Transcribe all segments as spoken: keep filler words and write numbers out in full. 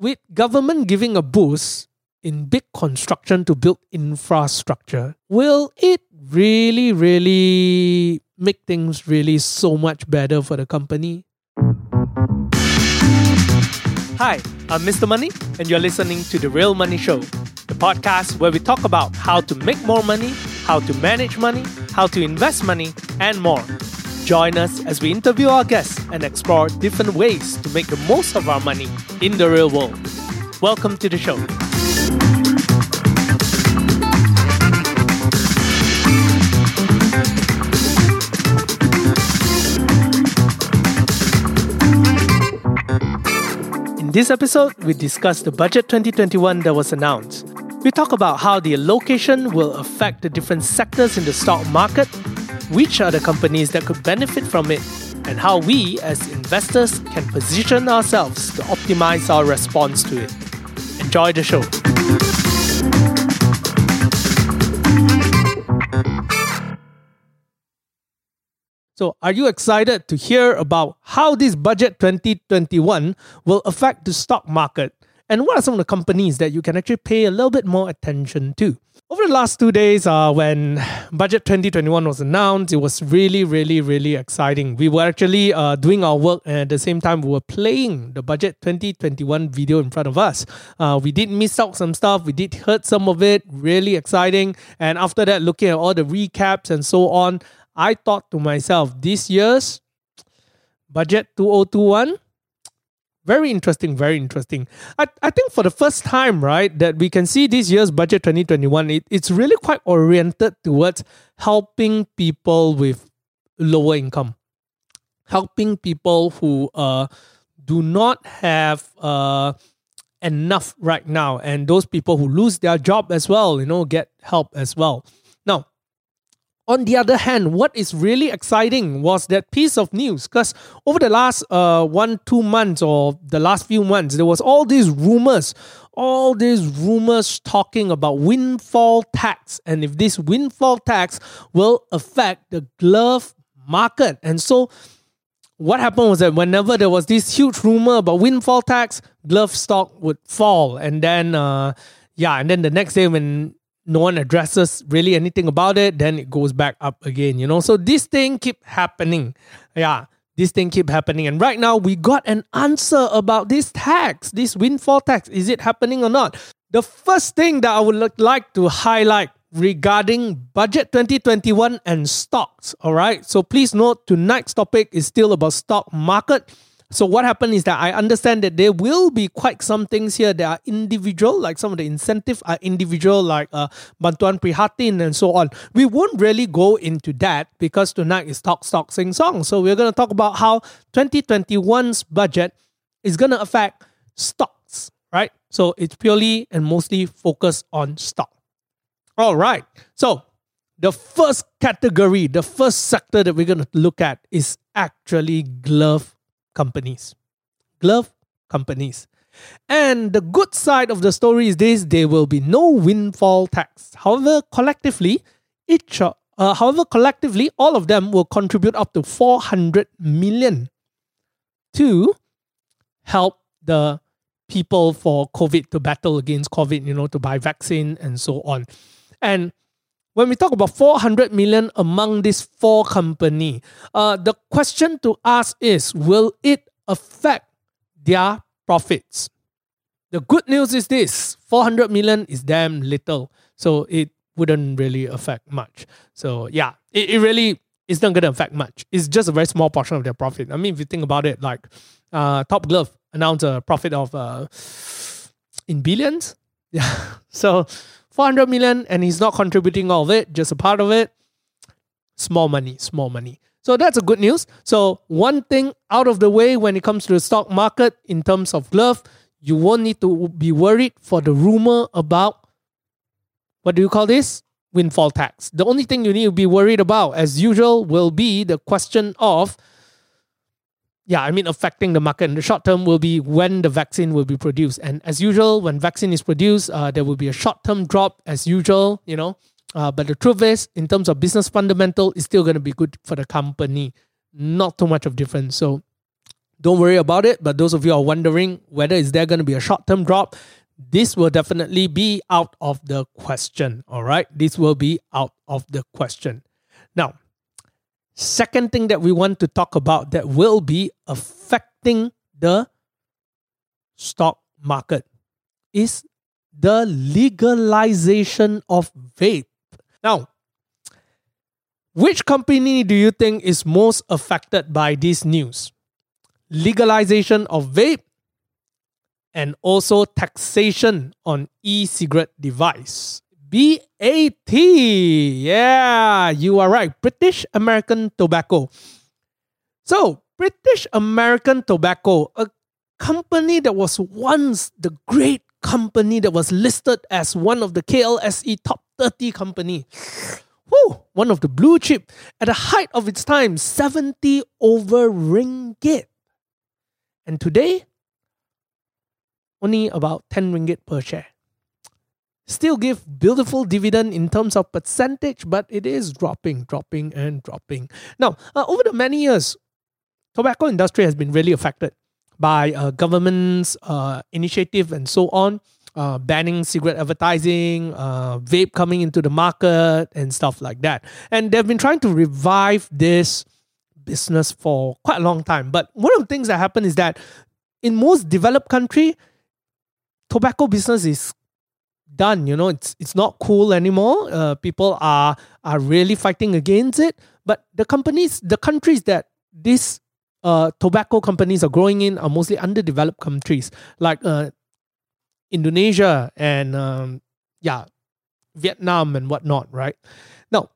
with government giving a boost in big construction to build infrastructure, will it really, really make things really so much better for the company? Hi, I'm Mister Money, and you're listening to The Real Money Show, the podcast where we talk about how to make more money, how to manage money, how to invest money, and more. Join us as we interview our guests and explore different ways to make the most of our money in the real world. Welcome to the show. In this episode, we discuss the Budget twenty twenty-one that was announced. We talk about how the allocation will affect the different sectors in the stock market, which are the companies that could benefit from it, and how we as investors can position ourselves to optimize our response to it. Enjoy the show. So, are you excited to hear about how this Budget twenty twenty-one will affect the stock market? And what are some of the companies that you can actually pay a little bit more attention to? Over the last two days, uh, when Budget twenty twenty-one was announced, it was really, really, really exciting. We were actually uh, doing our work, and at the same time, we were playing the Budget twenty twenty-one video in front of us. Uh, we did miss out some stuff. We did heard some of it. Really exciting. And after that, looking at all the recaps and so on, I thought to myself, this year's Budget twenty twenty-one, Very interesting, very interesting. I, I think for the first time, right, that we can see this year's Budget twenty twenty-one, it, it's really quite oriented towards helping people with lower income, helping people who uh, do not have uh, enough right now, and those people who lose their job as well, you know, get help as well. Now, on the other hand, what is really exciting was that piece of news, because over the last uh, one, two months or the last few months, there was all these rumors, all these rumors talking about windfall tax and if this windfall tax will affect the glove market. And so what happened was that whenever there was this huge rumor about windfall tax, glove stock would fall. And then, uh, yeah, and then the next day when no one addresses really anything about it, then it goes back up again, you know. So this thing keep happening. Yeah, this thing keep happening. And right now, we got an answer about this tax, this windfall tax. Is it happening or not? The first thing that I would like to highlight regarding Budget twenty twenty-one and stocks, all right? So please note, tonight's topic is still about stock market. So what happened is that I understand that there will be quite some things here that are individual, like some of the incentives are individual, like uh, Bantuan Prihatin and so on. We won't really go into that because tonight is Talk Stock Sing Song. So we're going to talk about how twenty twenty-one's budget is going to affect stocks, right? So it's purely and mostly focused on stock. All right. So the first category, the first sector that we're going to look at is actually glove companies. Glove companies. And the good side of the story is this, there will be no windfall tax. However, collectively, each, uh, however, collectively, all of them will contribute up to four hundred million to help the people for COVID, to battle against COVID, you know, to buy vaccine and so on. And when we talk about four hundred million among these four companies, uh, the question to ask is, will it affect their profits? The good news is this, four hundred million is damn little, so it wouldn't really affect much. So yeah, it, it really is not going to affect much. It's just a very small portion of their profit. I mean, if you think about it, like uh, Top Glove announced a profit of uh, in billions. Yeah, so four hundred million and he's not contributing all of it, just a part of it. Small money, small money. So that's a good news. So one thing out of the way when it comes to the stock market in terms of glove, you won't need to be worried for the rumor about, what do you call this? Windfall tax. The only thing you need to be worried about, as usual, will be the question of, yeah, I mean, affecting the market in the short term will be when the vaccine will be produced. And as usual, when vaccine is produced, uh, there will be a short-term drop as usual, you know. Uh, but the truth is, in terms of business fundamental, it's still going to be good for the company. Not too much of difference. So Don't worry about it. But those of you who are wondering whether is there going to be a short-term drop, this will definitely be out of the question. All right, this will be out of the question. Now, second thing that we want to talk about that will be affecting the stock market is the legalization of vape. Now, which company do you think is most affected by this news? Legalization of vape and also taxation on e-cigarette device. B A T. Yeah, you are right. British American Tobacco. So, British American Tobacco, a company that was once the great company that was listed as one of the K L S E top thirty company. Woo, one of the blue chip. At the height of its time, seventy over ringgit. And today, only about ten ringgit per share. Still give beautiful dividend in terms of percentage, but it is dropping, dropping and dropping. Now, uh, over the many years, tobacco industry has been really affected by uh, government's uh, initiative and so on, uh, banning cigarette advertising, uh, vape coming into the market and stuff like that. And they've been trying to revive this business for quite a long time. But one of the things that happened is that in most developed country, tobacco business is done. You know, it's it's not cool anymore. Uh, people are are really fighting against it. But the companies, the countries that these uh, tobacco companies are growing in are mostly underdeveloped countries like uh, Indonesia and um, yeah, Vietnam and whatnot, right? Now,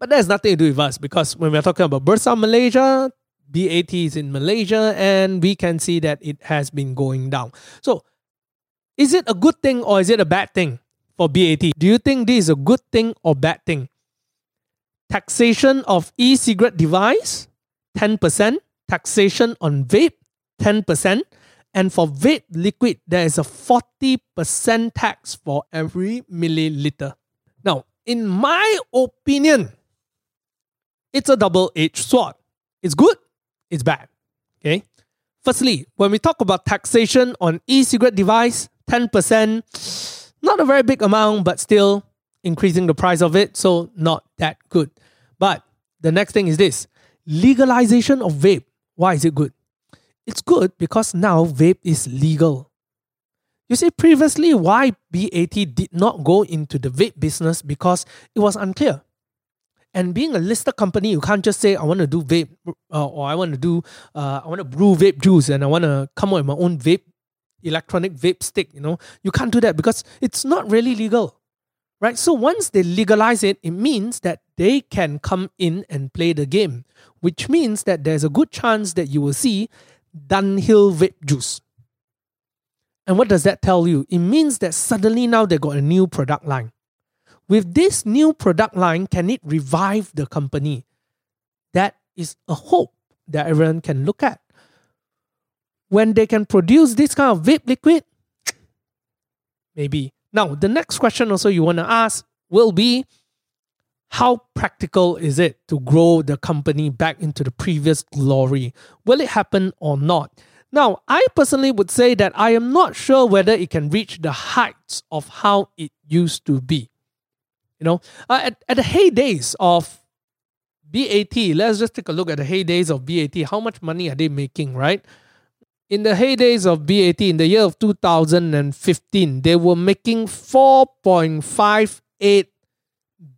but that has nothing to do with us because when we're talking about Bursa Malaysia, B A T is in Malaysia and we can see that it has been going down. So, is it a good thing or is it a bad thing for B A T? Do you think this is a good thing or bad thing? Taxation of e-cigarette device, ten percent. Taxation on vape, ten percent. And for vape liquid, there is a forty percent tax for every milliliter. Now, in my opinion, it's a double-edged sword. It's good, it's bad. Okay. Firstly, when we talk about taxation on e-cigarette device, ten percent, not a very big amount, but still increasing the price of it, so not that good. But the next thing is this, legalization of vape. Why is it good? It's good because now vape is legal. You see, previously, why B A T did not go into the vape business because it was unclear. And being a listed company, you can't just say, I want to do vape uh, or I want to do, uh, I want to brew vape juice and I want to come up with my own vape, electronic vape stick, you know. You can't do that because it's not really legal, right? So once they legalize it, it means that they can come in and play the game, which means that there's a good chance that you will see Dunhill vape juice. And what does that tell you? It means that suddenly now they got a new product line. With this new product line, can it revive the company? That is a hope that everyone can look at. When they can produce this kind of vape liquid, maybe. Now, the next question also you want to ask will be, how practical is it to grow the company back into the previous glory? Will it happen or not? Now, I personally would say that I am not sure whether it can reach the heights of how it used to be. You know, uh, at, at the heydays of B A T, let's just take a look at the heydays of B A T. How much money are they making, right? In the heydays of B A T, in the year of two thousand fifteen, they were making four point five eight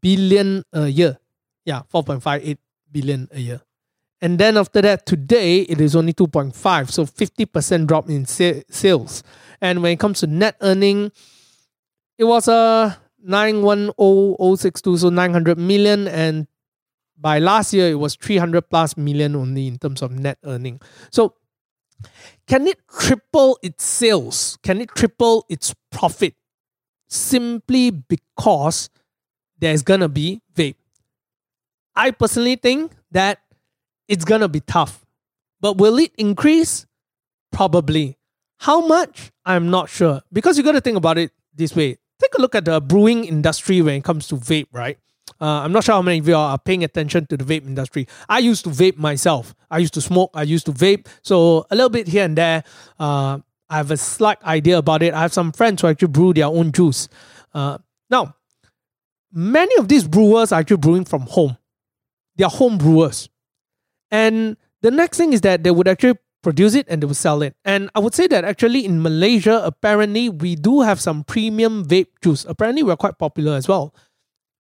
billion a year. Yeah, four point five eight billion a year. And then after that, today, it is only two point five. So fifty percent drop in sa- sales. And when it comes to net earning, it was a... Uh, nine hundred ten thousand sixty-two, so nine hundred million, and by last year it was three hundred plus million only in terms of net earning. So can it triple its sales? Can it triple its profit simply because there's gonna be vape? I personally think that it's gonna be tough, but will it increase? Probably. How much? I'm not sure, because you got to think about it this way. Take a look at the brewing industry when it comes to vape, right? Uh, I'm not sure how many of you are paying attention to the vape industry. I used to vape myself. I used to smoke. I used to vape. So a little bit here and there, uh, I have a slight idea about it. I have some friends who actually brew their own juice. Uh, now, many of these brewers are actually brewing from home. They are home brewers. And the next thing is that they would actually produce it and they will sell it. And I would say that actually in Malaysia, apparently we do have some premium vape juice. Apparently we're quite popular as well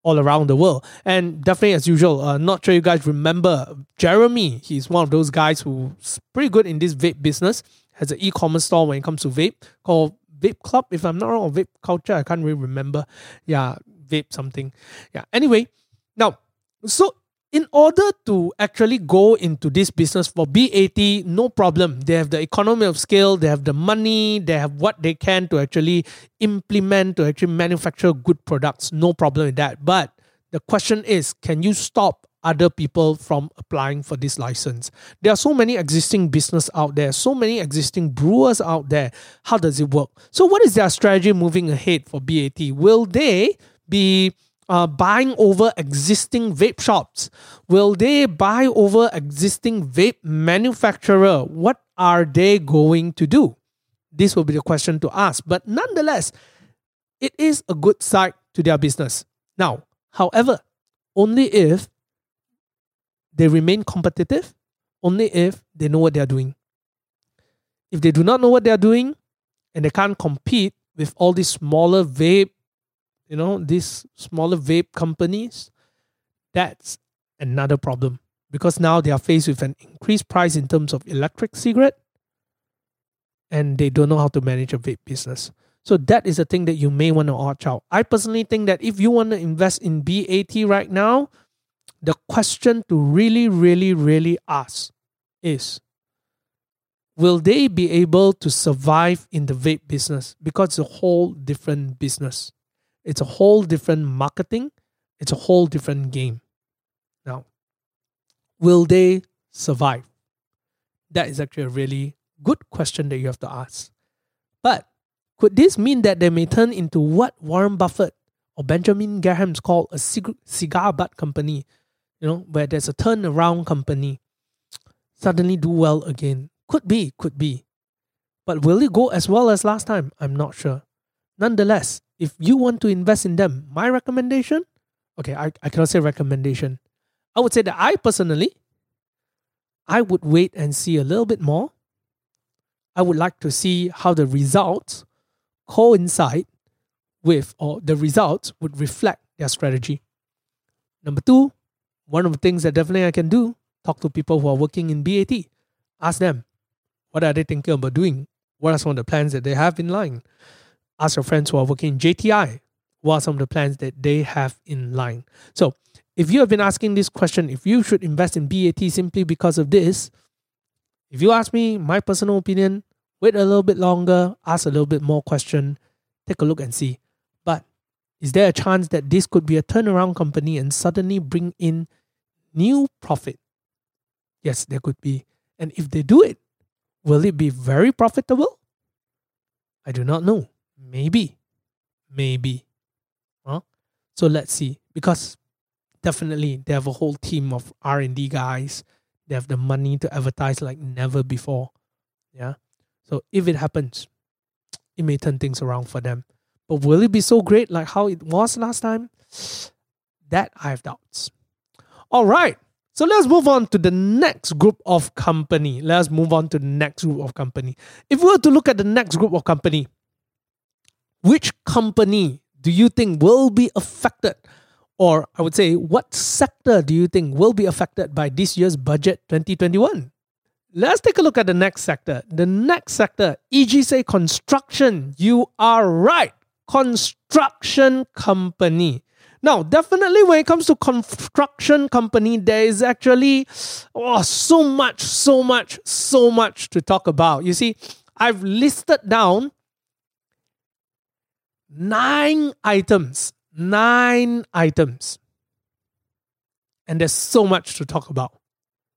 all around the world. And definitely as usual, uh, not sure you guys remember Jeremy. He's one of those guys who's pretty good in this vape business. Has an e-commerce store when it comes to vape called Vape Club, if I'm not wrong, or Vape Culture. I can't really remember. Yeah, vape something. Yeah. Anyway, now, so in order to actually go into this business for B A T, no problem. They have the economy of scale, they have the money, they have what they can to actually implement, to actually manufacture good products. No problem with that. But the question is, can you stop other people from applying for this license? There are so many existing business out there, so many existing brewers out there. How does it work? So what is their strategy moving ahead for B A T? Will they be Uh, buying over existing vape shops? Will they buy over existing vape manufacturer? What are they going to do? This will be the question to ask. But nonetheless, it is a good side to their business. Now, however, only if they remain competitive, only if they know what they are doing. If they do not know what they are doing and they can't compete with all these smaller vape You know, these smaller vape companies, that's another problem. Because now they are faced with an increased price in terms of electric cigarette and they don't know how to manage a vape business. So that is a thing that you may want to watch out. I personally think that if you want to invest in B A T right now, the question to really, really, really ask is, will they be able to survive in the vape business? Because it's a whole different business. It's a whole different marketing. It's a whole different game. Now, will they survive? That is actually a really good question that you have to ask. But could this mean that they may turn into what Warren Buffett or Benjamin Graham's called a cig- cigar butt company, you know, where there's a turnaround company, suddenly do well again? Could be, could be. But will it go as well as last time? I'm not sure. Nonetheless, if you want to invest in them, my recommendation, okay, I, I cannot say recommendation. I would say that I personally, I would wait and see a little bit more. I would like to see how the results coincide with, or the results would reflect their strategy. Number two, one of the things that definitely I can do, talk to people who are working in B A T. Ask them, what are they thinking about doing? What are some of the plans that they have in line? Ask your friends who are working in J T I, what are some of the plans that they have in line? So if you have been asking this question, if you should invest in B A T simply because of this, if you ask me, my personal opinion, wait a little bit longer, ask a little bit more question, take a look and see. But is there a chance that this could be a turnaround company and suddenly bring in new profit? Yes, there could be. And if they do it, will it be very profitable? I do not know. Maybe, maybe. Huh? So let's see. Because definitely they have a whole team of R and D guys. They have the money to advertise like never before. Yeah. So if it happens, it may turn things around for them. But will it be so great like how it was last time? That I have doubts. All right. So let's move on to the next group of company. Let's move on to the next group of company. If we were to look at the next group of company, which company do you think will be affected? Or I would say, what sector do you think will be affected by this year's Budget twenty twenty-one? Let's take a look at the next sector. The next sector, E G say construction. You are right. Construction company. Now, definitely when it comes to construction company, there is actually oh, so much, so much, so much to talk about. You see, I've listed down Nine items, nine items. And there's so much to talk about.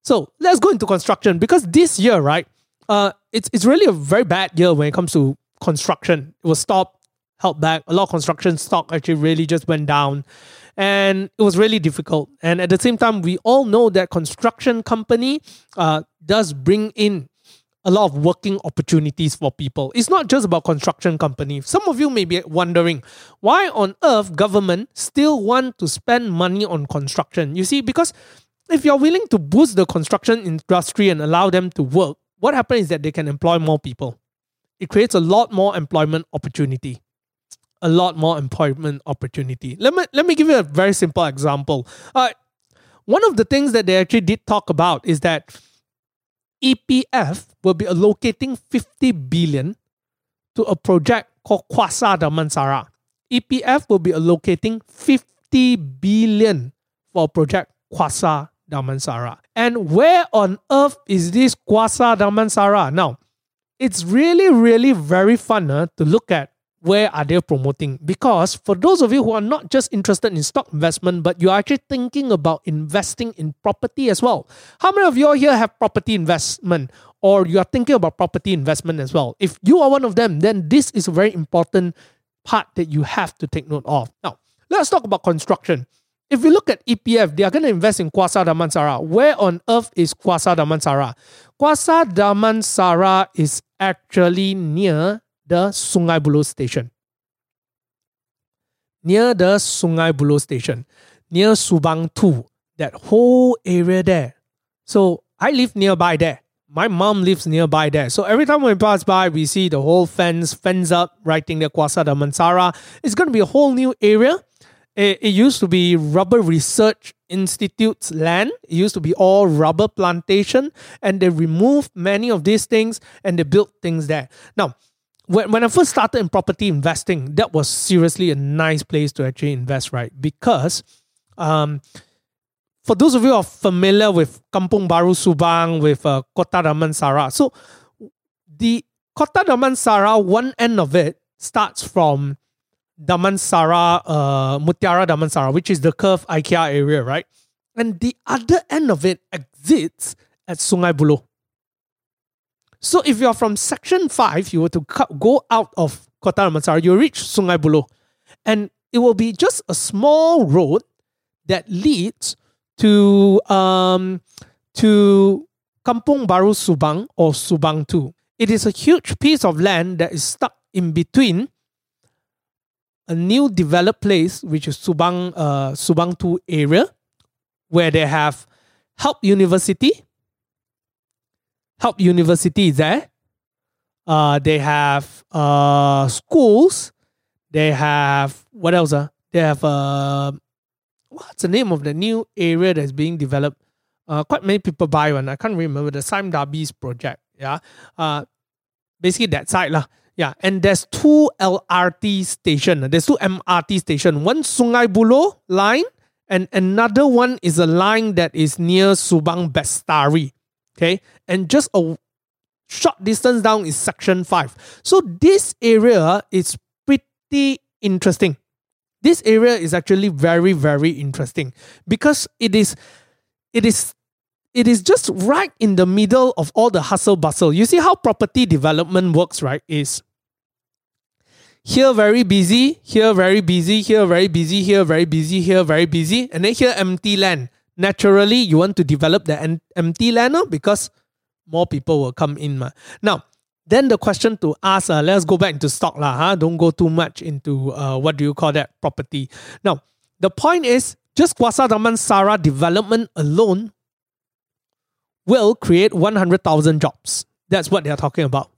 So let's go into construction because this year, right, uh, it's it's really a very bad year when it comes to construction. It was stopped, held back. A lot of construction stock actually really just went down. and it was really difficult. And at the same time, we all know that construction company uh, does bring in a lot of working opportunities for people. It's not just about construction company. Some of you may be wondering, why on earth government still want to spend money on construction? You see, because if you're willing to boost the construction industry and allow them to work, what happens is that they can employ more people. It creates a lot more employment opportunity. A lot more employment opportunity. Let me let me give you a very simple example. Uh, one of the things that they actually did talk about is that E P F will be allocating fifty billion dollars to a project called Kwasa Damansara. E P F will be allocating fifty billion dollars for a project Kwasa Damansara. And where on earth is this Kwasa Damansara? Now, it's really, really very fun uh, to look at where are they promoting. Because for those of you who are not just interested in stock investment, but you're actually thinking about investing in property as well. How many of you here have property investment, or you are thinking about property investment as well? If you are one of them, then this is a very important part that you have to take note of. Now, let's talk about construction. If you look at E P F, they are going to invest in Kwasa Damansara. Where on earth is Kwasa Damansara? Kwasa Damansara is actually near the Sungai Buloh station. Near the Sungai Buloh station. Near Subang Two. That whole area there. So, I live nearby there. My mom lives nearby there. So every time we pass by, we see the whole fence, fence up, writing the Kwasa Damansara. It's going to be a whole new area. It used to be Rubber Research Institute's land. It used to be all rubber plantation. And they removed many of these things and they built things there. Now, when, when I first started in property investing, that was seriously a nice place to actually invest, right? Because um, for those of you who are familiar with Kampung Baru Subang, with uh, Kota Damansara, so the Kota Damansara, one end of it starts from Damansara, uh, Mutiara Damansara, which is the curved IKEA area, right? And the other end of it exits at Sungai Buloh. So if you're from Section five, you were to go out of Kota Damansara, you reach Sungai Buloh. And it will be just a small road that leads to um, to Kampung Baru Subang or Subang Two. It is a huge piece of land that is stuck in between a new developed place, which is Subang uh, Subang Two area, where they have HELP University. HELP University is there. Uh, they have uh, schools. They have, what else? Uh? They have, uh, what's the name of the new area that's being developed? Uh, quite many people buy one. I can't remember. The Sime Darby's project. Yeah. Uh, basically that side lah. Yeah, and there's two L R T stations. There's two M R T stations. One Sungai Buloh line, and another one is a line that is near Subang Bestari. Okay, and just a short distance down is Section five. So this area is pretty interesting. This area is actually very, very interesting because it is, it is. It is just right in the middle of all the hustle bustle. You see how property development works, right? Is here very busy, here very busy, here very busy, here very busy, here very busy, and then here empty land. Naturally, you want to develop the en- empty land uh, because more people will come in. Ma. Now, then the question to ask, uh, let's go back into stock. Lah, huh? Don't go too much into, uh, what do you call that, property. Now, the point is, just Kwasa Damansara development alone will create one hundred thousand jobs. That's what they are talking about.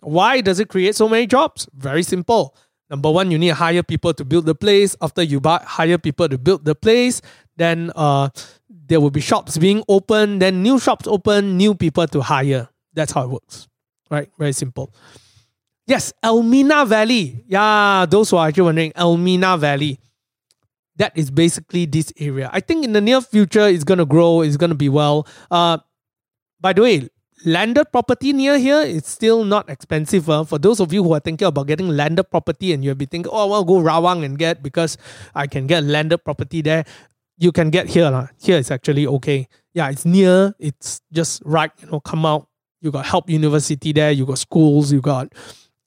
Why does it create so many jobs? Very simple. Number one, you need to hire people to build the place. After you buy, hire people to build the place, then uh, there will be shops being opened, then new shops open, new people to hire. That's how it works. Right? Very simple. Yes, Elmina Valley. Yeah, those who are actually wondering, Elmina Valley. That is basically this area. I think in the near future, it's going to grow. It's going to be well. Uh, By the way, landed property near here is still not expensive. Uh, for those of you who are thinking about getting landed property and you'll be thinking, oh, I want to go Rawang and get because I can get landed property there. You can get here. Uh, here is actually okay. Yeah, it's near. It's just right. You know, come out. You got HELP University there. You got schools. You got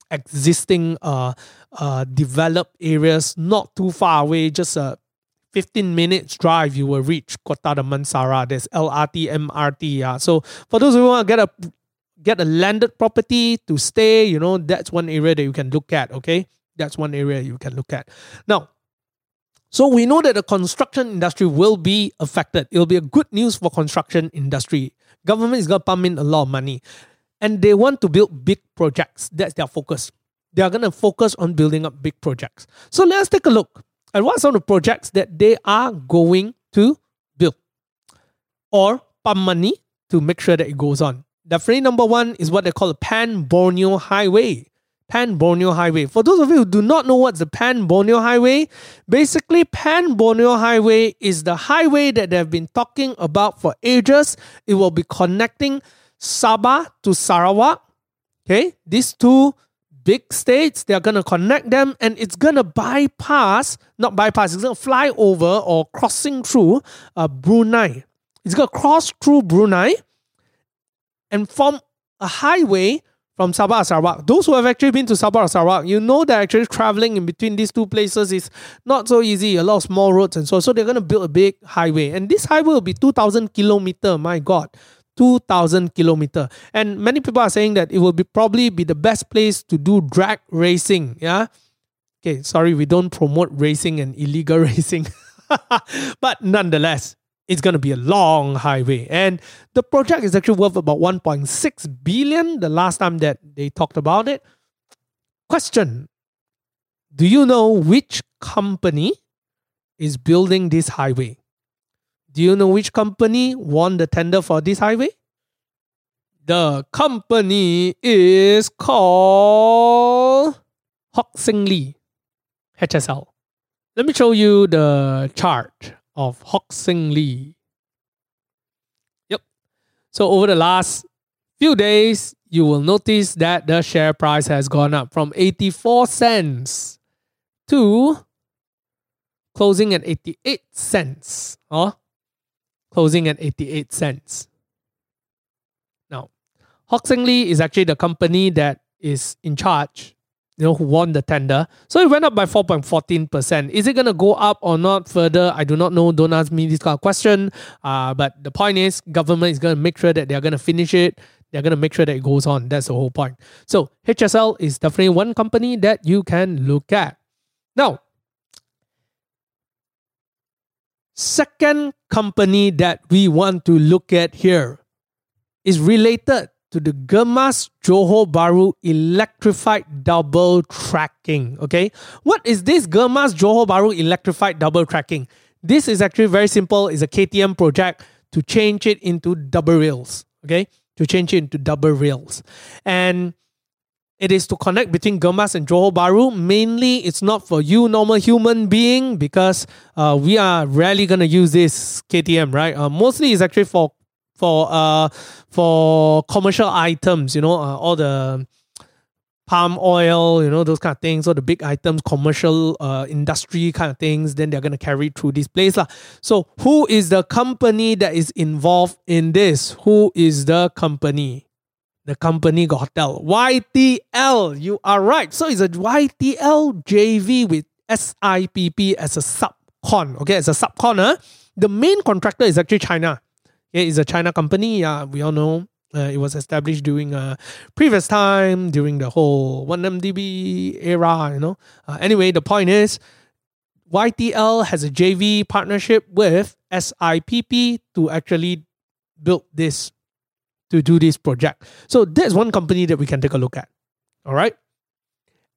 existing uh, uh, developed areas not too far away. Just a fifteen minutes drive, you will reach Kota Damansara. There's L R T, M R T. Yeah. So for those who want to get a get a landed property to stay, you know, that's one area that you can look at, okay? That's one area you can look at. Now, so we know that the construction industry will be affected. It'll be a good news for construction industry. Government is going to pump in a lot of money. And they want to build big projects. That's their focus. They are going to focus on building up big projects. So let's take a look at what some of the projects that they are going to build or pump money to make sure that it goes on. Definitely number one is what they call the Pan-Borneo Highway. Pan-Borneo Highway. For those of you who do not know what's the Pan-Borneo Highway, basically Pan-Borneo Highway is the highway that they've been talking about for ages. It will be connecting Sabah to Sarawak. Okay, these two big states, they're going to connect them, and it's going to bypass, not bypass, it's going to fly over or crossing through uh, Brunei. It's going to cross through Brunei and form a highway from Sabah to Sarawak. Those who have actually been to Sabah or Sarawak, you know that actually traveling in between these two places is not so easy. A lot of small roads and so on. So they're going to build a big highway. And this highway will be two thousand kilometers. My God, two thousand kilometers. And many people are saying that it will be probably be the best place to do drag racing. Yeah. Okay, sorry, we don't promote racing and illegal racing. But nonetheless, it's going to be a long highway. And the project is actually worth about one point six billion dollars the last time that they talked about it. Question, do you know which company is building this highway? Do you know which company won the tender for this highway? The company is called Hock Seng Lee, H S L. Let me show you the chart of Hock Seng Lee. Yep. So over the last few days, you will notice that the share price has gone up from eighty-four cents to closing at eighty-eight cents. Huh? Closing at eighty-eight cents. Now, Hock Seng Lee is actually the company that is in charge, you know, who won the tender. So it went up by four point one four percent. Is it going to go up or not further? I do not know. Don't ask me this kind of question. Uh, but the point is, government is going to make sure that they're going to finish it. They're going to make sure that it goes on. That's the whole point. So H S L is definitely one company that you can look at. Now, second company that we want to look at here is related to the GEMAS Johor Bahru Electrified Double Tracking. Okay, what is this GEMAS Johor Bahru Electrified Double Tracking? This is actually very simple. It's a K T M project to change it into double rails. Okay, to change it into double rails. And it is to connect between GEMAS and Johor Bahru. Mainly, it's not for you normal human being because uh, we are rarely going to use this K T M, right? Uh, mostly it's actually for For uh for commercial items, you know, uh, all the palm oil, you know, those kind of things, all the big items, commercial uh industry kind of things, then they're gonna carry through this place lah. So who is the company that is involved in this? Who is the company? The company got hotel. Y T L, you are right. So it's a Y T L J V with S I P P as a subcon. Okay, as a subcon. Huh? The main contractor is actually China. It is a China company. Uh, we all know uh, it was established during a uh, previous time, during the whole one M D B era, you know. Uh, anyway, the point is, Y T L has a J V partnership with S I P P to actually build this, to do this project. So there's one company that we can take a look at. All right.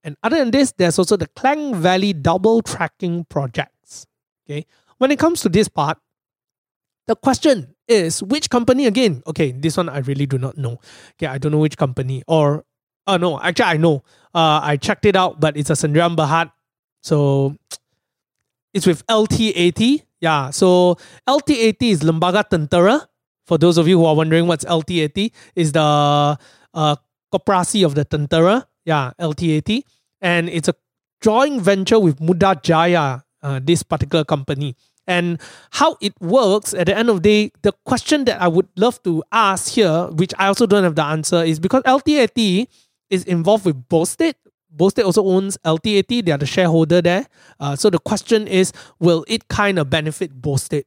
And other than this, there's also the Klang Valley Double Tracking Projects. Okay. When it comes to this part, the question is, which company again? Okay, this one I really do not know. Okay, I don't know which company. Or, oh no, actually I know. Uh, I checked it out, but it's a Sdn Bhd. So, it's with L T A T. Yeah, so L T A T is Lembaga Tentera. For those of you who are wondering what's L T A T, is the uh, Koperasi of the Tentera. Yeah, L T A T. And it's a joint venture with Mudajaya, uh, this particular company. And how it works, at the end of the day, the question that I would love to ask here, which I also don't have the answer, is because L T A T is involved with Bolstead. Bolstead also owns L T A T. They are the shareholder there. Uh, so the question is, will it kind of benefit Bolstead?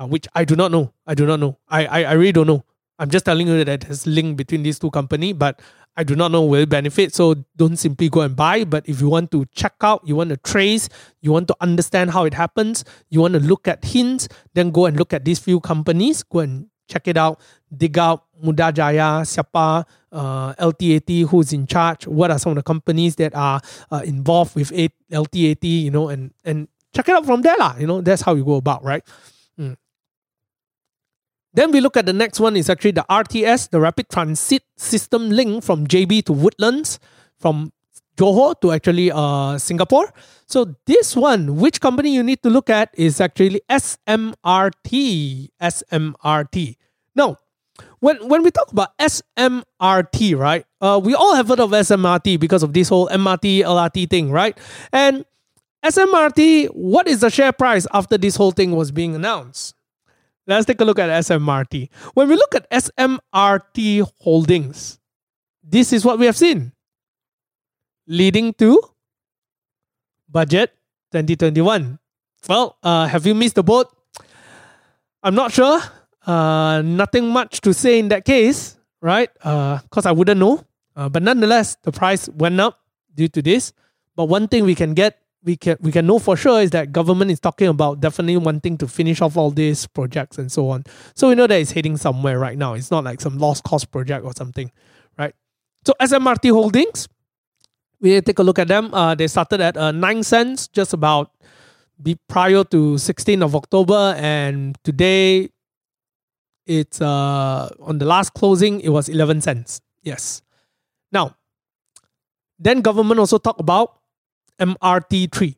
Uh, which I do not know. I do not know. I, I, I really don't know. I'm just telling you that there's a link between these two companies, but I do not know will it benefit. So don't simply go and buy. But if you want to check out, you want to trace, you want to understand how it happens, you want to look at hints, then go and look at these few companies. Go and check it out. Dig out Mudajaya, Siapa, uh, L T A T, who's in charge, what are some of the companies that are uh, involved with a- L T A T, you know, and, and check it out from there. lah. You know, that's how you go about, right? Mm. Then we look at the next one is actually the R T S, the Rapid Transit System link from J B to Woodlands, from Johor to actually uh, Singapore. So this one, which company you need to look at is actually S M R T. S M R T. Now, when when we talk about S M R T, right, uh, we all have heard of S M R T because of this whole M R T, L R T thing, right? And S M R T, what is the share price after this whole thing was being announced? Let's take a look at S M R T. When we look at S M R T holdings, this is what we have seen. Leading to Budget twenty twenty-one. Well, uh, have you missed the boat? I'm not sure. Uh, nothing much to say in that case, right? Because uh, I wouldn't know. Uh, but nonetheless, the price went up due to this. But one thing we can get We can we can know for sure is that government is talking about definitely wanting to finish off all these projects and so on. So we know that it's heading somewhere right now. It's not like some lost cost project or something, right? So S M R T Holdings, we take a look at them. Uh, they started at uh, nine cents, just about be prior to sixteenth of October, and today it's uh on the last closing it was eleven cents. Yes. Now, then government also talk about M R T three.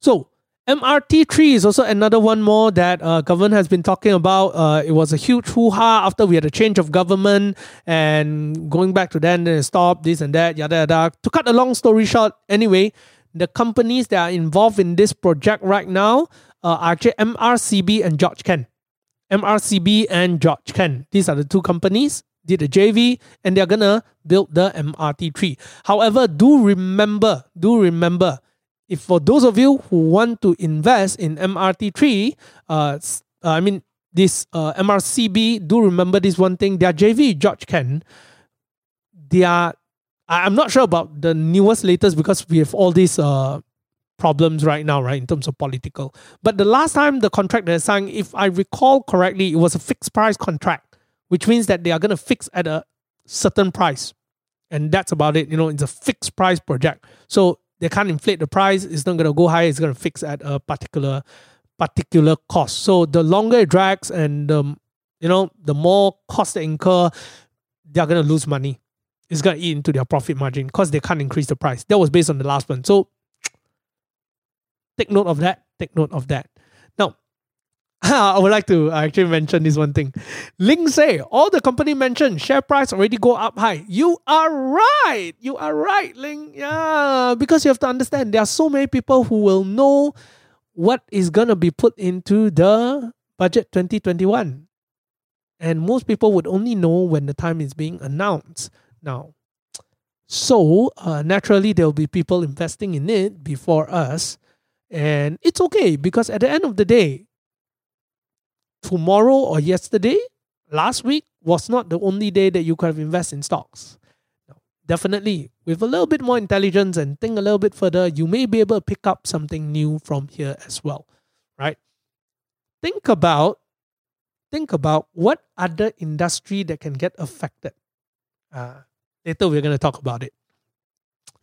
So M R T three is also another one more that uh, government has been talking about. Uh, it was a huge hoo-ha after we had a change of government and going back to then, then stop this and that, yada yada. To cut a long story short, anyway, the companies that are involved in this project right now uh, are actually M R C B and George Ken. M R C B and George Ken. These are the two companies. Did a J V and they're gonna build the M R T three. However, do remember, do remember, if for those of you who want to invest in M R T three, uh, I mean this uh, M R C B, do remember this one thing: their J V, George Ken, they are. I'm not sure about the newest latest because we have all these uh, problems right now, right, in terms of political. But the last time the contract they signed, if I recall correctly, it was a fixed price contract, which means that they are going to fix at a certain price. And that's about it. You know, it's a fixed price project. So they can't inflate the price. It's not going to go higher. It's going to fix at a particular particular cost. So the longer it drags and, um, you know, the more cost they incur, they're going to lose money. It's going to eat into their profit margin because they can't increase the price. That was based on the last one. So take note of that. Take note of that. Now, I would like to actually mention this one thing. Linksay, all the company mentioned, share price already go up high. You are right. You are right, Ling. Yeah, because you have to understand, there are so many people who will know what is going to be put into the Budget twenty twenty-one. And most people would only know when the time is being announced now. So, uh, naturally, there will be people investing in it before us. And it's okay because at the end of the day, tomorrow or yesterday, last week, was not the only day that you could have invested in stocks. No, definitely, with a little bit more intelligence and think a little bit further, you may be able to pick up something new from here as well, right? Think about, think about what other industry that can get affected. Uh, later, we're going to talk about it.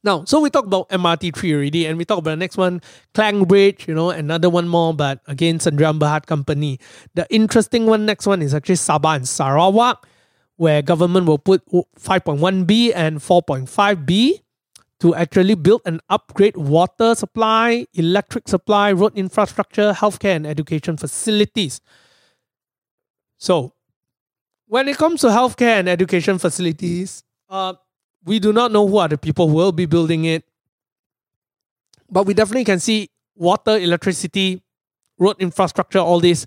Now, so we talked about M R T three already, and we talked about the next one, Klang Bridge, you know, another one more, but again, Sdn Bhd Company. The interesting one, next one, is actually Sabah and Sarawak, where government will put five point one B and four point five B to actually build and upgrade water supply, electric supply, road infrastructure, healthcare, and education facilities. So, when it comes to healthcare and education facilities, uh, we do not know who are the people who will be building it. But we definitely can see water, electricity, road infrastructure, all this.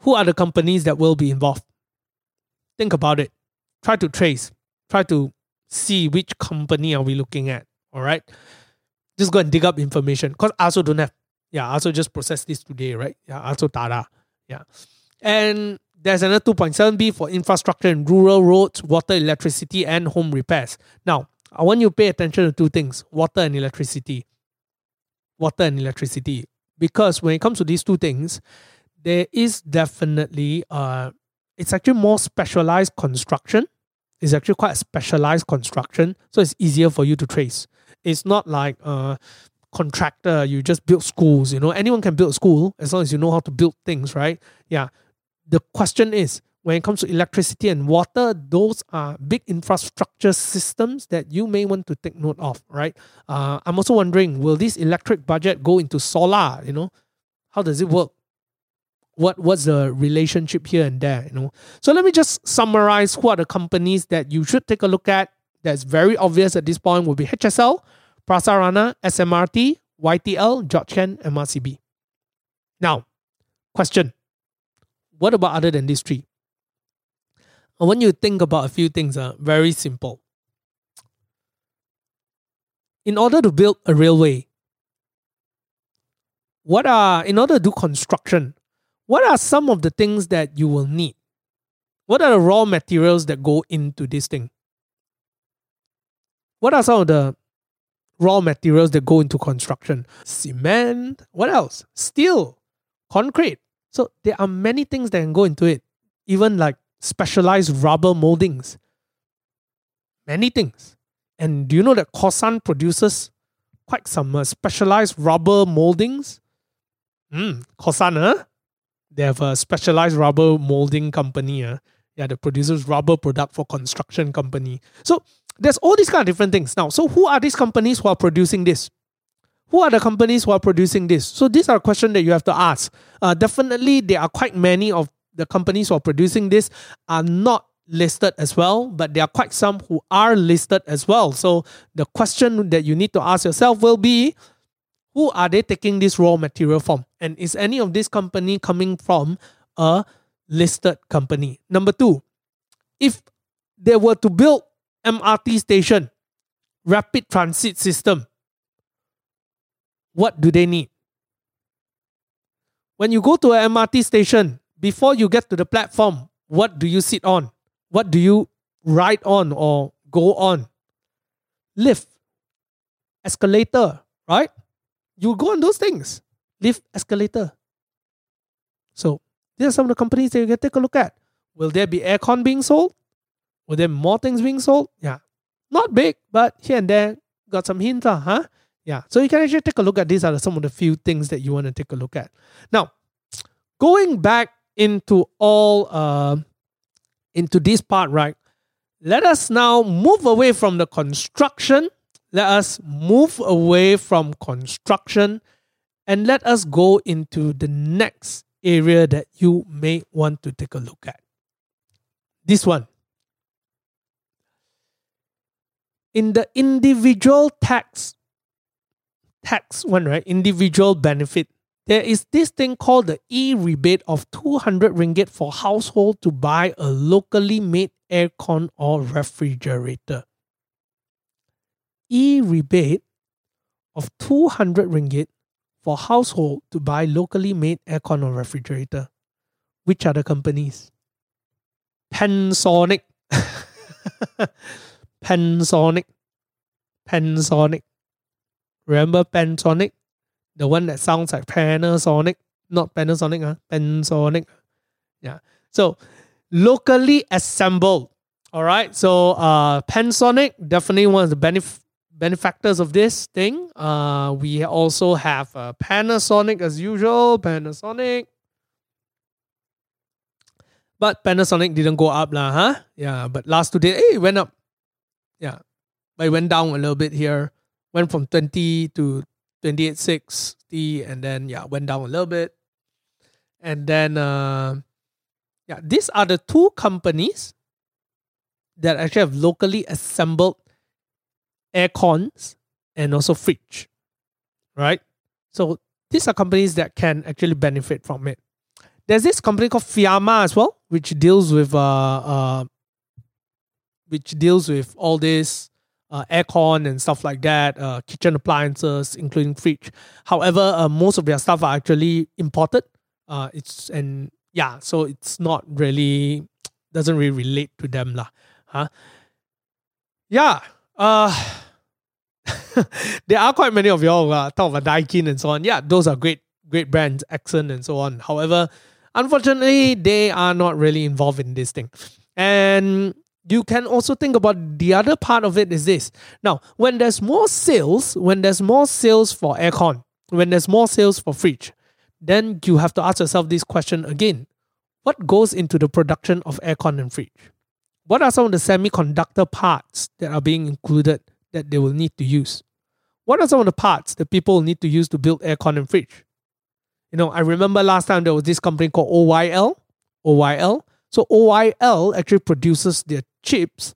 Who are the companies that will be involved? Think about it. Try to trace. Try to see which company are we looking at. All right. Just go and dig up information. Because I also don't have. Yeah, I also just processed this today, right? Yeah, I also tada. Yeah. And there's another two point seven B for infrastructure in rural roads, water, electricity, and home repairs. Now, I want you to pay attention to two things, water and electricity. Water and electricity. Because when it comes to these two things, there is definitely, uh, it's actually more specialized construction. It's actually quite a specialized construction. So it's easier for you to trace. It's not like uh, contractor, you just build schools, you know. Anyone can build a school as long as you know how to build things, right? Yeah. The question is, when it comes to electricity and water, those are big infrastructure systems that you may want to take note of, right? Uh, I'm also wondering, will this electric budget go into solar, you know? How does it work? What What's the relationship here and there, you know? So let me just summarize who are the companies that you should take a look at that's very obvious at this point will be H S L, Prasarana, S M R T, Y T L, George Chen, M R C B. Now, question. What about other than these three? I want you to think about a few things. Uh, very simple. In order to build a railway, what are in order to do construction, what are some of the things that you will need? What are the raw materials that go into this thing? What are some of the raw materials that go into construction? Cement. What else? Steel. Concrete. So there are many things that can go into it. Even like specialized rubber moldings. Many things. And do you know that Kossan produces quite some uh, specialized rubber moldings? Mm, Kossan, huh? They have a specialized rubber molding company. Uh, yeah, that produces rubber product for construction company. So there's all these kind of different things. Now, so who are these companies who are producing this? Who are the companies who are producing this? So these are questions that you have to ask. Uh, definitely, there are quite many of the companies who are producing this are not listed as well, but there are quite some who are listed as well. So the question that you need to ask yourself will be, who are they taking this raw material from? And is any of this company coming from a listed company? Number two, if they were to build M R T station, rapid transit system, what do they need? When you go to an M R T station, before you get to the platform, what do you sit on? What do you ride on or go on? Lift, escalator, right? You go on those things. Lift, escalator. So, these are some of the companies that you can take a look at. Will there be aircon being sold? Will there be more things being sold? Yeah. Not big, but here and there, got some hints, huh? Yeah, so you can actually take a look at these are some of the few things that you want to take a look at. Now, going back into all, uh, into this part, right? Let us now move away from the construction. Let us move away from construction and let us go into the next area that you may want to take a look at. This one. In the individual tax Tax one, right? Individual benefit. There is this thing called the e-rebate of two hundred ringgit for household to buy a locally made aircon or refrigerator. E-rebate of two hundred ringgit for household to buy locally made aircon or refrigerator. Which are the companies? Panasonic. Panasonic. Panasonic. Remember Panasonic? The one that sounds like Panasonic. Not Panasonic, huh? Panasonic. Yeah. So, locally assembled. Alright, so uh, Panasonic, definitely one of the benef- benefactors of this thing. Uh, we also have uh, Panasonic as usual. Panasonic. But Panasonic didn't go up, lah, huh? Yeah, but last two days, hey, it went up. Yeah. But it went down a little bit here. Went from twenty to twenty-eight sixty and then, yeah, went down a little bit. And then, uh, yeah, these are the two companies that actually have locally assembled air cons and also fridge, right? So these are companies that can actually benefit from it. There's this company called Fiamma as well, which deals with uh, uh, which deals with all this uh, aircon and stuff like that, uh, kitchen appliances, including fridge. However, uh, most of their stuff are actually imported. Uh, it's and yeah, so it's not really doesn't really relate to them lah. Huh? Yeah. Uh, there are quite many of y'all uh, talk about Daikin and so on. Yeah, those are great, great brands, Accent and so on. However, unfortunately, they are not really involved in this thing. And you can also think about the other part of it is this. Now, when there's more sales, when there's more sales for aircon, when there's more sales for fridge, then you have to ask yourself this question again. What goes into the production of aircon and fridge? What are some of the semiconductor parts that are being included that they will need to use? What are some of the parts that people need to use to build aircon and fridge? You know, I remember last time there was this company called O Y L. O Y L. So O Y L actually produces their chips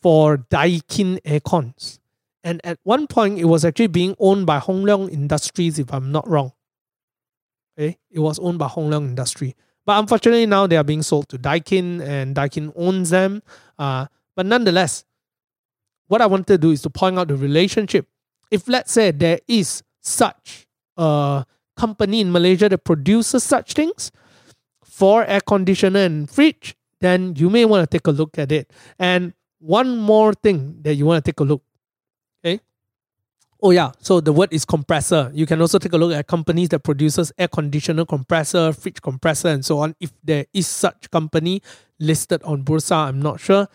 for Daikin aircons. And at one point, it was actually being owned by Hong Leong Industries, if I'm not wrong. Okay? It was owned by Hong Leong Industry. But unfortunately, now they are being sold to Daikin, and Daikin owns them. Uh, but nonetheless, what I wanted to do is to point out the relationship. If let's say there is such a company in Malaysia that produces such things for air conditioner and fridge, then you may want to take a look at it. And one more thing that you want to take a look. Okay. Oh yeah, so the word is compressor. You can also take a look at companies that produces air conditioner compressor, fridge compressor, and so on. If there is such company listed on Bursa, I'm not sure.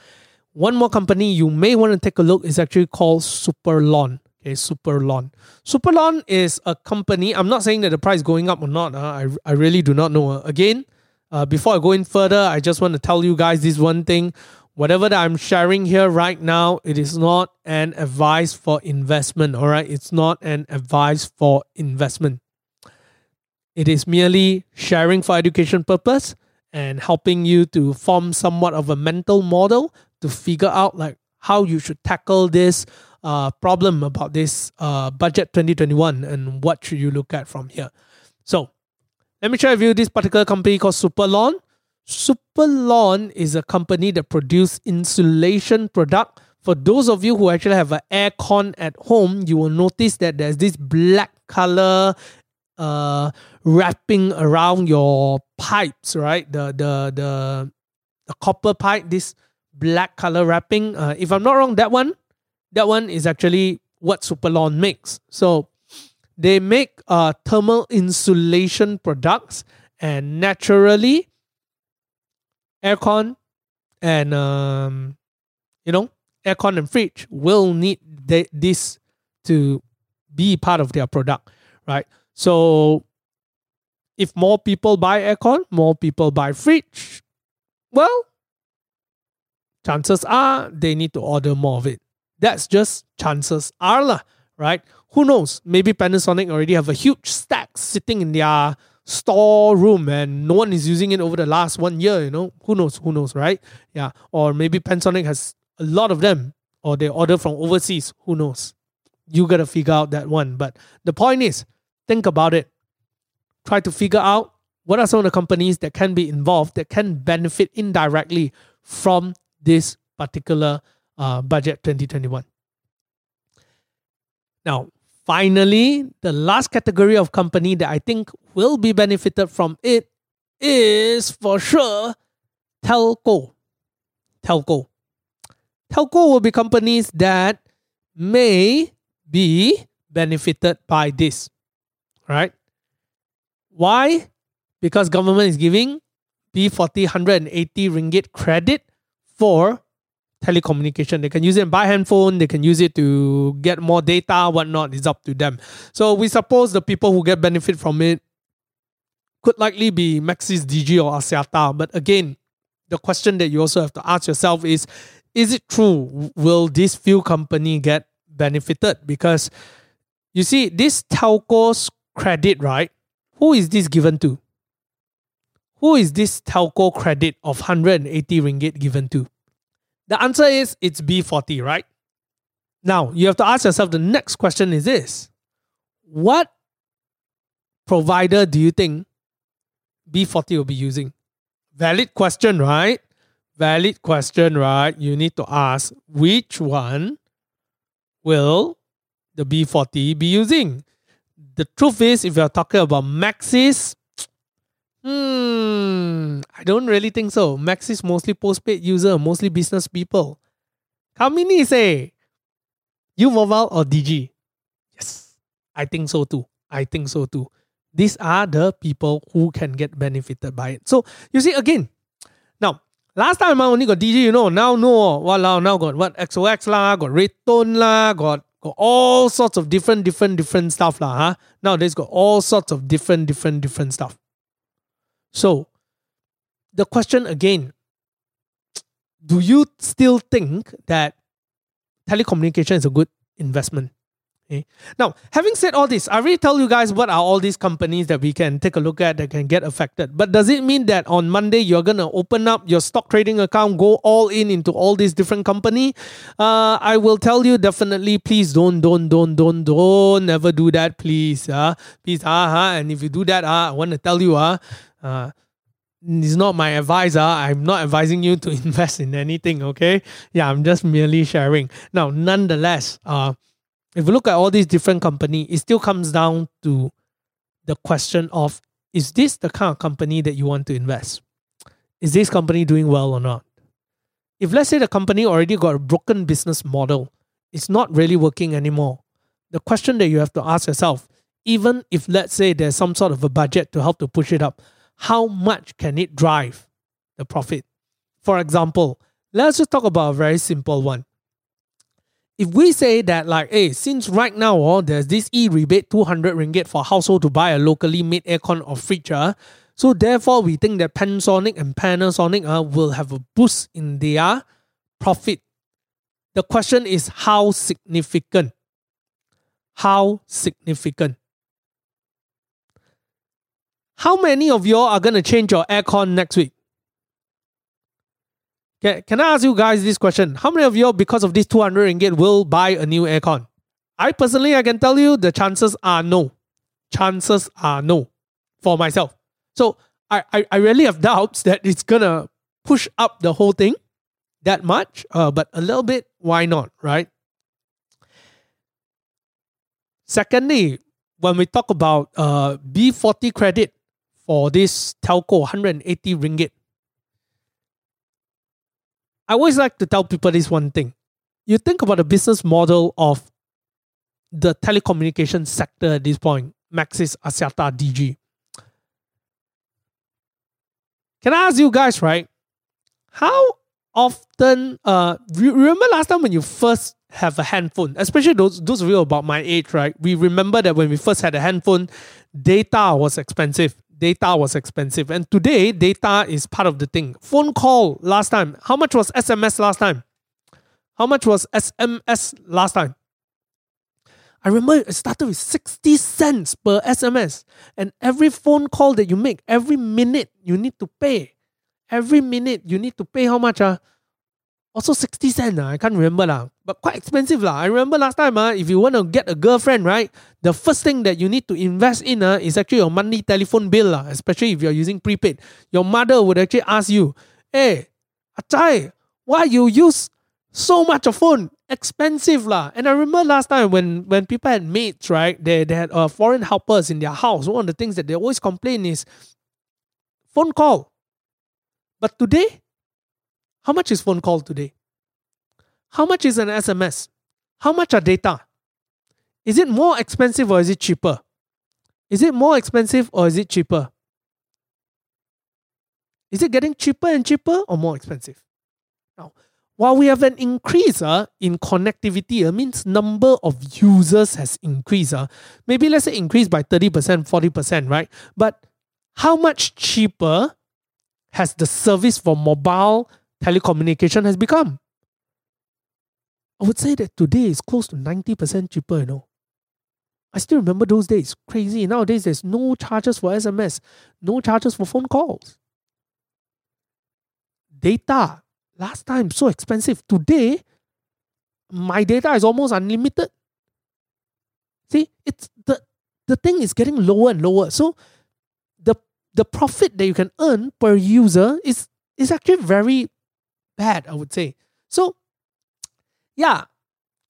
One more company you may want to take a look is actually called Superlon. Okay, Superlon. Superlon is a company. I'm not saying that the price is going up or not. Uh, I, I really do not know. Uh, again, uh, before I go in further, I just want to tell you guys this one thing. Whatever that I'm sharing here right now, it is not an advice for investment, all right? It's not an advice for investment. It is merely sharing for education purpose and helping you to form somewhat of a mental model to figure out like how you should tackle this uh, problem about this uh, budget twenty twenty-one and what should you look at from here. So let me share with you this particular company called Superlon. Superlon is a company that produces insulation product. For those of you who actually have an air con at home, you will notice that there's this black color uh, wrapping around your pipes, right? The the the, the copper pipe, this black color wrapping. Uh, if I'm not wrong, that one, that one is actually what Superlon makes. So they make uh, thermal insulation products, and naturally, aircon and um, you know, aircon and fridge will need de- this to be part of their product, right? So, if more people buy aircon, more people buy fridge. Well, chances are they need to order more of it. That's just chances are lah, right? Who knows? Maybe Panasonic already have a huge stack sitting in their storeroom and no one is using it over the last one year, you know. Who knows? Who knows, right? Yeah. Or maybe Panasonic has a lot of them or they order from overseas. Who knows? You got to figure out that one. But the point is, think about it. Try to figure out what are some of the companies that can be involved that can benefit indirectly from this particular uh, budget twenty twenty-one. Now, finally, the last category of company that I think will be benefited from it is for sure telco. Telco. Telco will be companies that may be benefited by this. Right? Why? Because government is giving B forty one hundred eighty ringgit credit for telecommunication. They can use it and buy handphone. They can use it to get more data, whatnot. It's up to them. So we suppose the people who get benefit from it could likely be Maxis, Digi or Axiata. But again, the question that you also have to ask yourself is, is it true? Will this few company get benefited? Because you see, this telco's credit, right? Who is this given to? Who is this telco credit of one hundred eighty ringgit given to? The answer is it's B forty, right? Now, you have to ask yourself the next question is this. What provider do you think B forty will be using? Valid question, right? valid question, right? You need to ask which one will the B forty be using? The truth is, if you're talking about Maxis, hmm, I don't really think so. Maxis mostly postpaid user, mostly business people. Kamini say, U Mobile or Digi? Yes, I think so too. I think so too. These are the people who can get benefited by it. So, you see, again, now, last time I only got D J, you know, now no, walao, now got what, X O X lah, got Redtone lah, got, got all sorts of different, different, different stuff lah, huh? Nowadays got all sorts of different, different, different stuff. So, the question again, do you still think that telecommunication is a good investment? Okay. Now, having said all this, I already tell you guys what are all these companies that we can take a look at that can get affected. But does it mean that on Monday, you're going to open up your stock trading account, go all in into all these different companies? Uh, I will tell you definitely, please don't, don't, don't, don't, don't never do that, please. Uh, please, uh-huh. And if you do that, uh, I want to tell you, uh, uh, it's not my advice. Uh, I'm not advising you to invest in anything, okay? Yeah, I'm just merely sharing. Now, nonetheless, uh, if you look at all these different companies, it still comes down to the question of, is this the kind of company that you want to invest? Is this company doing well or not? If let's say the company already got a broken business model, it's not really working anymore. The question that you have to ask yourself, even if let's say there's some sort of a budget to help to push it up, how much can it drive the profit? For example, let's just talk about a very simple one. If we say that like, hey, since right now oh, there's this e-rebate two hundred ringgit for household to buy a locally made aircon or fridge, uh, so therefore we think that Panasonic and Panasonic uh, will have a boost in their profit. The question is how significant? How significant? How many of y'all are going to change your aircon next week? Can I ask you guys this question? How many of you, because of this two hundred ringgit, will buy a new aircon? I personally, I can tell you the chances are no. Chances are no for myself. So I, I, I really have doubts that it's going to push up the whole thing that much. Uh, but a little bit, why not, right? Secondly, when we talk about uh, B forty credit for this telco, one hundred eighty ringgit, I always like to tell people this one thing. You think about the business model of the telecommunication sector at this point, Maxis, Axiata, Digi. Can I ask you guys, right? How often, uh, re- remember last time when you first have a handphone, especially those, those of you about my age, right? We remember that when we first had a handphone, data was expensive. Data was expensive. And today, data is part of the thing. Phone call last time. How much was S M S last time? How much was S M S last time? I remember it started with sixty cents per S M S. And every phone call that you make, every minute you need to pay. Every minute you need to pay how much? Uh? Also sixty cents. Uh? I can't remember. Uh? But quite expensive. Uh? I remember last time, uh, if you want to get a girlfriend, right? The first thing that you need to invest in uh, is actually your monthly telephone bill, uh, especially if you're using prepaid. Your mother would actually ask you, hey, Achai, why you use so much of phone? Expensive. La. And I remember last time when, when people had maids, right? They, they had uh, foreign helpers in their house. One of the things that they always complain is phone call. But today, how much is phone call today? How much is an S M S? How much are data? Is it more expensive or is it cheaper? Is it more expensive or is it cheaper? Is it getting cheaper and cheaper or more expensive? Now, while we have an increase uh, in connectivity, it uh, means number of users has increased. Uh, maybe let's say increased by thirty percent, forty percent, right? But how much cheaper has the service for mobile telecommunication has become? I would say that today is close to ninety percent cheaper, you know. I still remember those days. Crazy. Nowadays, there's no charges for S M S. No charges for phone calls. Data. Last time, so expensive. Today, my data is almost unlimited. See, it's the, the thing is getting lower and lower. So, the the profit that you can earn per user is, is actually very bad, I would say. So, yeah,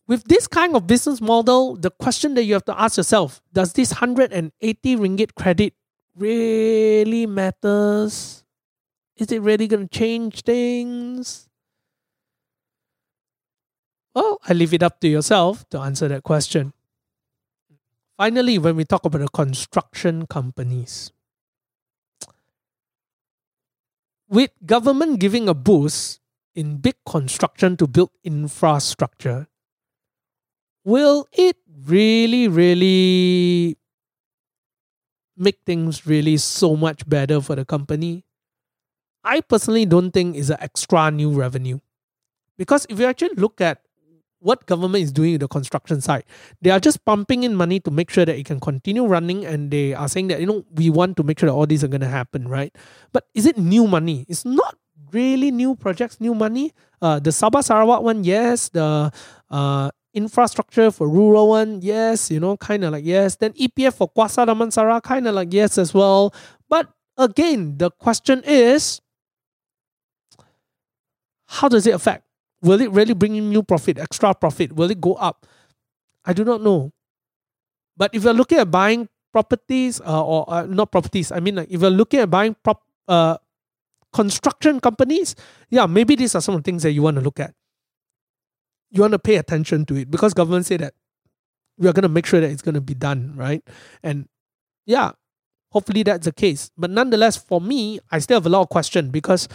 with this kind of business model, the question that you have to ask yourself, does this one hundred eighty ringgit credit really matters? Is it really going to change things? Well, I leave it up to yourself to answer that question. Finally, when we talk about the construction companies, with government giving a boost in big construction to build infrastructure, will it really, really make things really so much better for the company? I personally don't think it's an extra new revenue. Because if you actually look at what government is doing with the construction side, they are just pumping in money to make sure that it can continue running, and they are saying that, you know, we want to make sure that all these are going to happen, right? But is it new money? It's not really new projects, new money. Uh, the Sabah Sarawak one, yes. The uh, infrastructure for rural one, yes. You know, kind of like yes. Then E P F for Kwasa Damansara, kind of like yes as well. But again, the question is, how does it affect? Will it really bring in new profit, extra profit? Will it go up? I do not know. But if you're looking at buying properties, uh, or uh, not properties, I mean, like, if you're looking at buying prop, uh, construction companies, yeah, maybe these are some of the things that you want to look at. You want to pay attention to it because government say that we are going to make sure that it's going to be done, right? And yeah, hopefully that's the case. But nonetheless, for me, I still have a lot of questions because,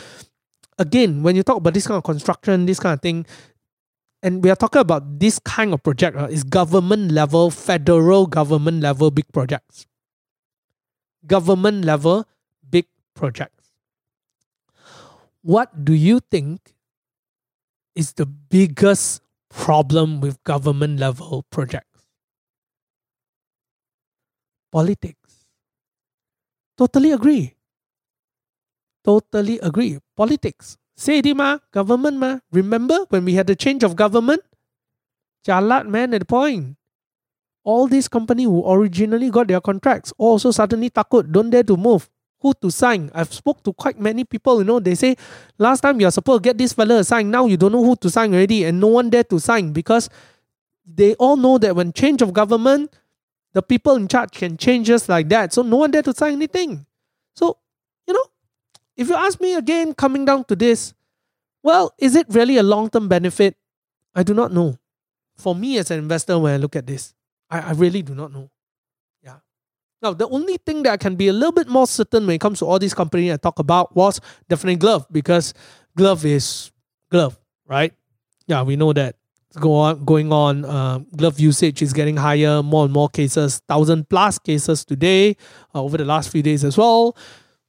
again, when you talk about this kind of construction, this kind of thing, and we are talking about this kind of project, uh, is government level, federal government level big projects. Government level big projects. What do you think is the biggest problem with government level projects? Politics. Totally agree. Totally agree. Politics. Say di ma, government ma. Remember when we had the change of government? Jalat man at the point. All these companies who originally got their contracts also suddenly takut, don't dare to move. Who to sign? I've spoke to quite many people, you know, they say, last time you're supposed to get this fella signed, now you don't know who to sign already and no one dare to sign because they all know that when change of government, the people in charge can change just like that. So no one dare to sign anything. So, you know, if you ask me again, coming down to this, well, is it really a long-term benefit? I do not know. For me as an investor, when I look at this, I, I really do not know. Yeah. Now, the only thing that I can be a little bit more certain when it comes to all these companies I talk about was definitely Glove, because Glove is Glove, right? Yeah, we know that it's go on, going on. Uh, glove usage is getting higher, more and more cases, one thousand plus cases today, uh, over the last few days as well.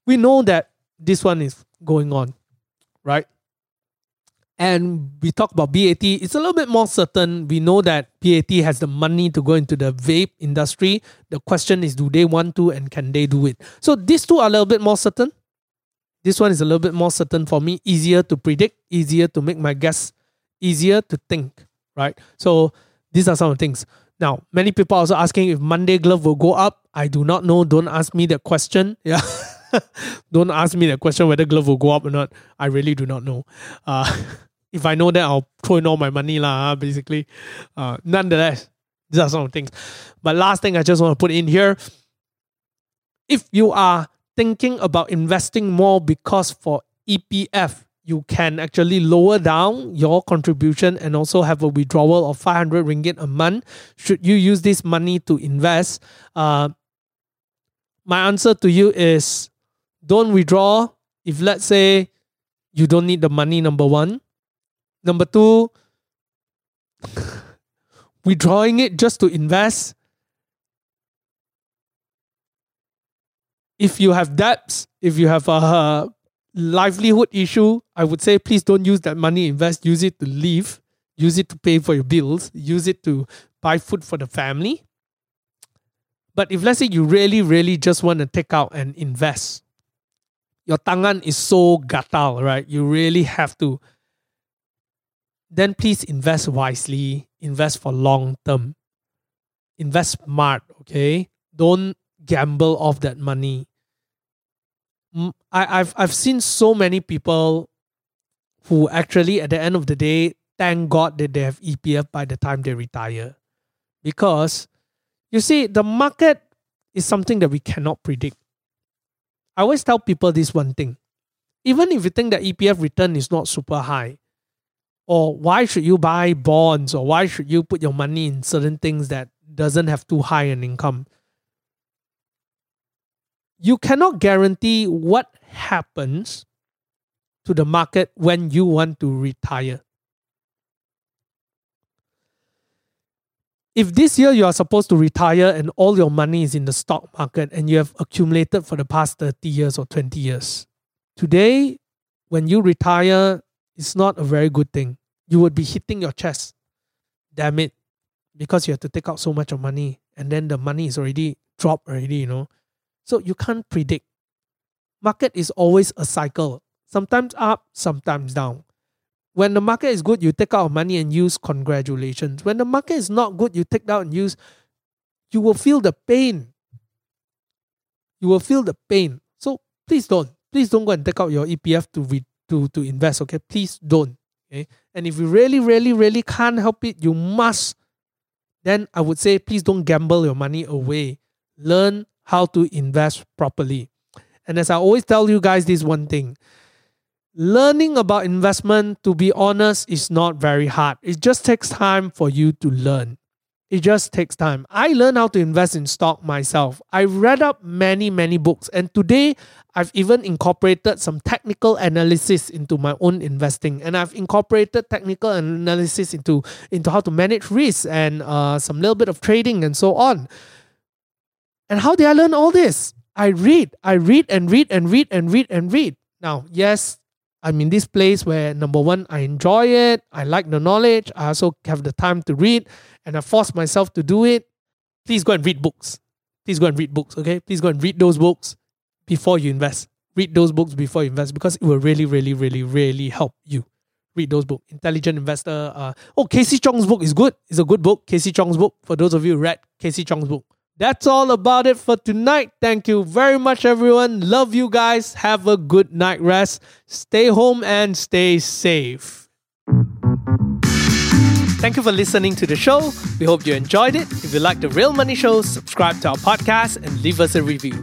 We know that this one is going on, right? And we talk about B A T. It's a little bit more certain. We know that B A T has the money to go into the vape industry. The question is, do they want to and can they do it? So these two are a little bit more certain. This one is a little bit more certain for me. Easier to predict, easier to make my guess, easier to think, right? So these are some of the things. Now, many people are also asking if Monday Glove will go up. I do not know. Don't ask me that question. Yeah. Don't ask me that question whether Glove will go up or not. I really do not know. Uh, if I know that, I'll throw in all my money lah, basically. Uh, nonetheless, these are some things. But last thing I just want to put in here. If you are thinking about investing more because for E P F, you can actually lower down your contribution and also have a withdrawal of five hundred ringgit a month. Should you use this money to invest? Uh, my answer to you is, don't withdraw if, let's say, you don't need the money, number one. Number two, withdrawing it just to invest. If you have debts, if you have a livelihood issue, I would say please don't use that money, invest. Use it to live. Use it to pay for your bills. Use it to buy food for the family. But if, let's say, you really, really just want to take out and invest, your tangan is so gatal, right? You really have to. Then please invest wisely. Invest for long term. Invest smart, okay? Don't gamble off that money. I, I've, I've seen so many people who actually, at the end of the day, thank God that they have E P F by the time they retire. Because, you see, the market is something that we cannot predict. I always tell people this one thing. Even if you think that E P F return is not super high, or why should you buy bonds, or why should you put your money in certain things that doesn't have too high an income, you cannot guarantee what happens to the market when you want to retire. If this year you are supposed to retire and all your money is in the stock market and you have accumulated for the past thirty years or twenty years, today, when you retire, it's not a very good thing. You would be hitting your chest. Damn it. Because you have to take out so much of money and then the money is already dropped already, you know. So you can't predict. Market is always a cycle. Sometimes up, sometimes down. When the market is good, you take out money and use, congratulations. When the market is not good, you take out and use, you will feel the pain. You will feel the pain. So please don't. Please don't go and take out your E P F to re- to, to invest, okay? Please don't. Okay? And if you really, really, really can't help it, you must, then I would say please don't gamble your money away. Learn how to invest properly. And as I always tell you guys, this one thing. Learning about investment, to be honest, is not very hard. It just takes time for you to learn. It just takes time. I learned how to invest in stock myself. I read up many, many books. And today, I've even incorporated some technical analysis into my own investing. And I've incorporated technical analysis into, into how to manage risk and uh, some little bit of trading and so on. And how did I learn all this? I read. I read and read and read and read and read. Now, yes, I'm in this place where, number one, I enjoy it. I like the knowledge. I also have the time to read and I force myself to do it. Please go and read books. Please go and read books, okay? Please go and read those books before you invest. Read those books before you invest because it will really, really, really, really help you. Read those books. Intelligent Investor. Uh, oh, Casey Chong's book is good. It's a good book. Casey Chong's book. For those of you who read Casey Chong's book. That's all about it for tonight. Thank you very much, everyone. Love you guys. Have a good night rest. Stay home and stay safe. Thank you for listening to the show. We hope you enjoyed it. If you like The Real Money Show, subscribe to our podcast and leave us a review.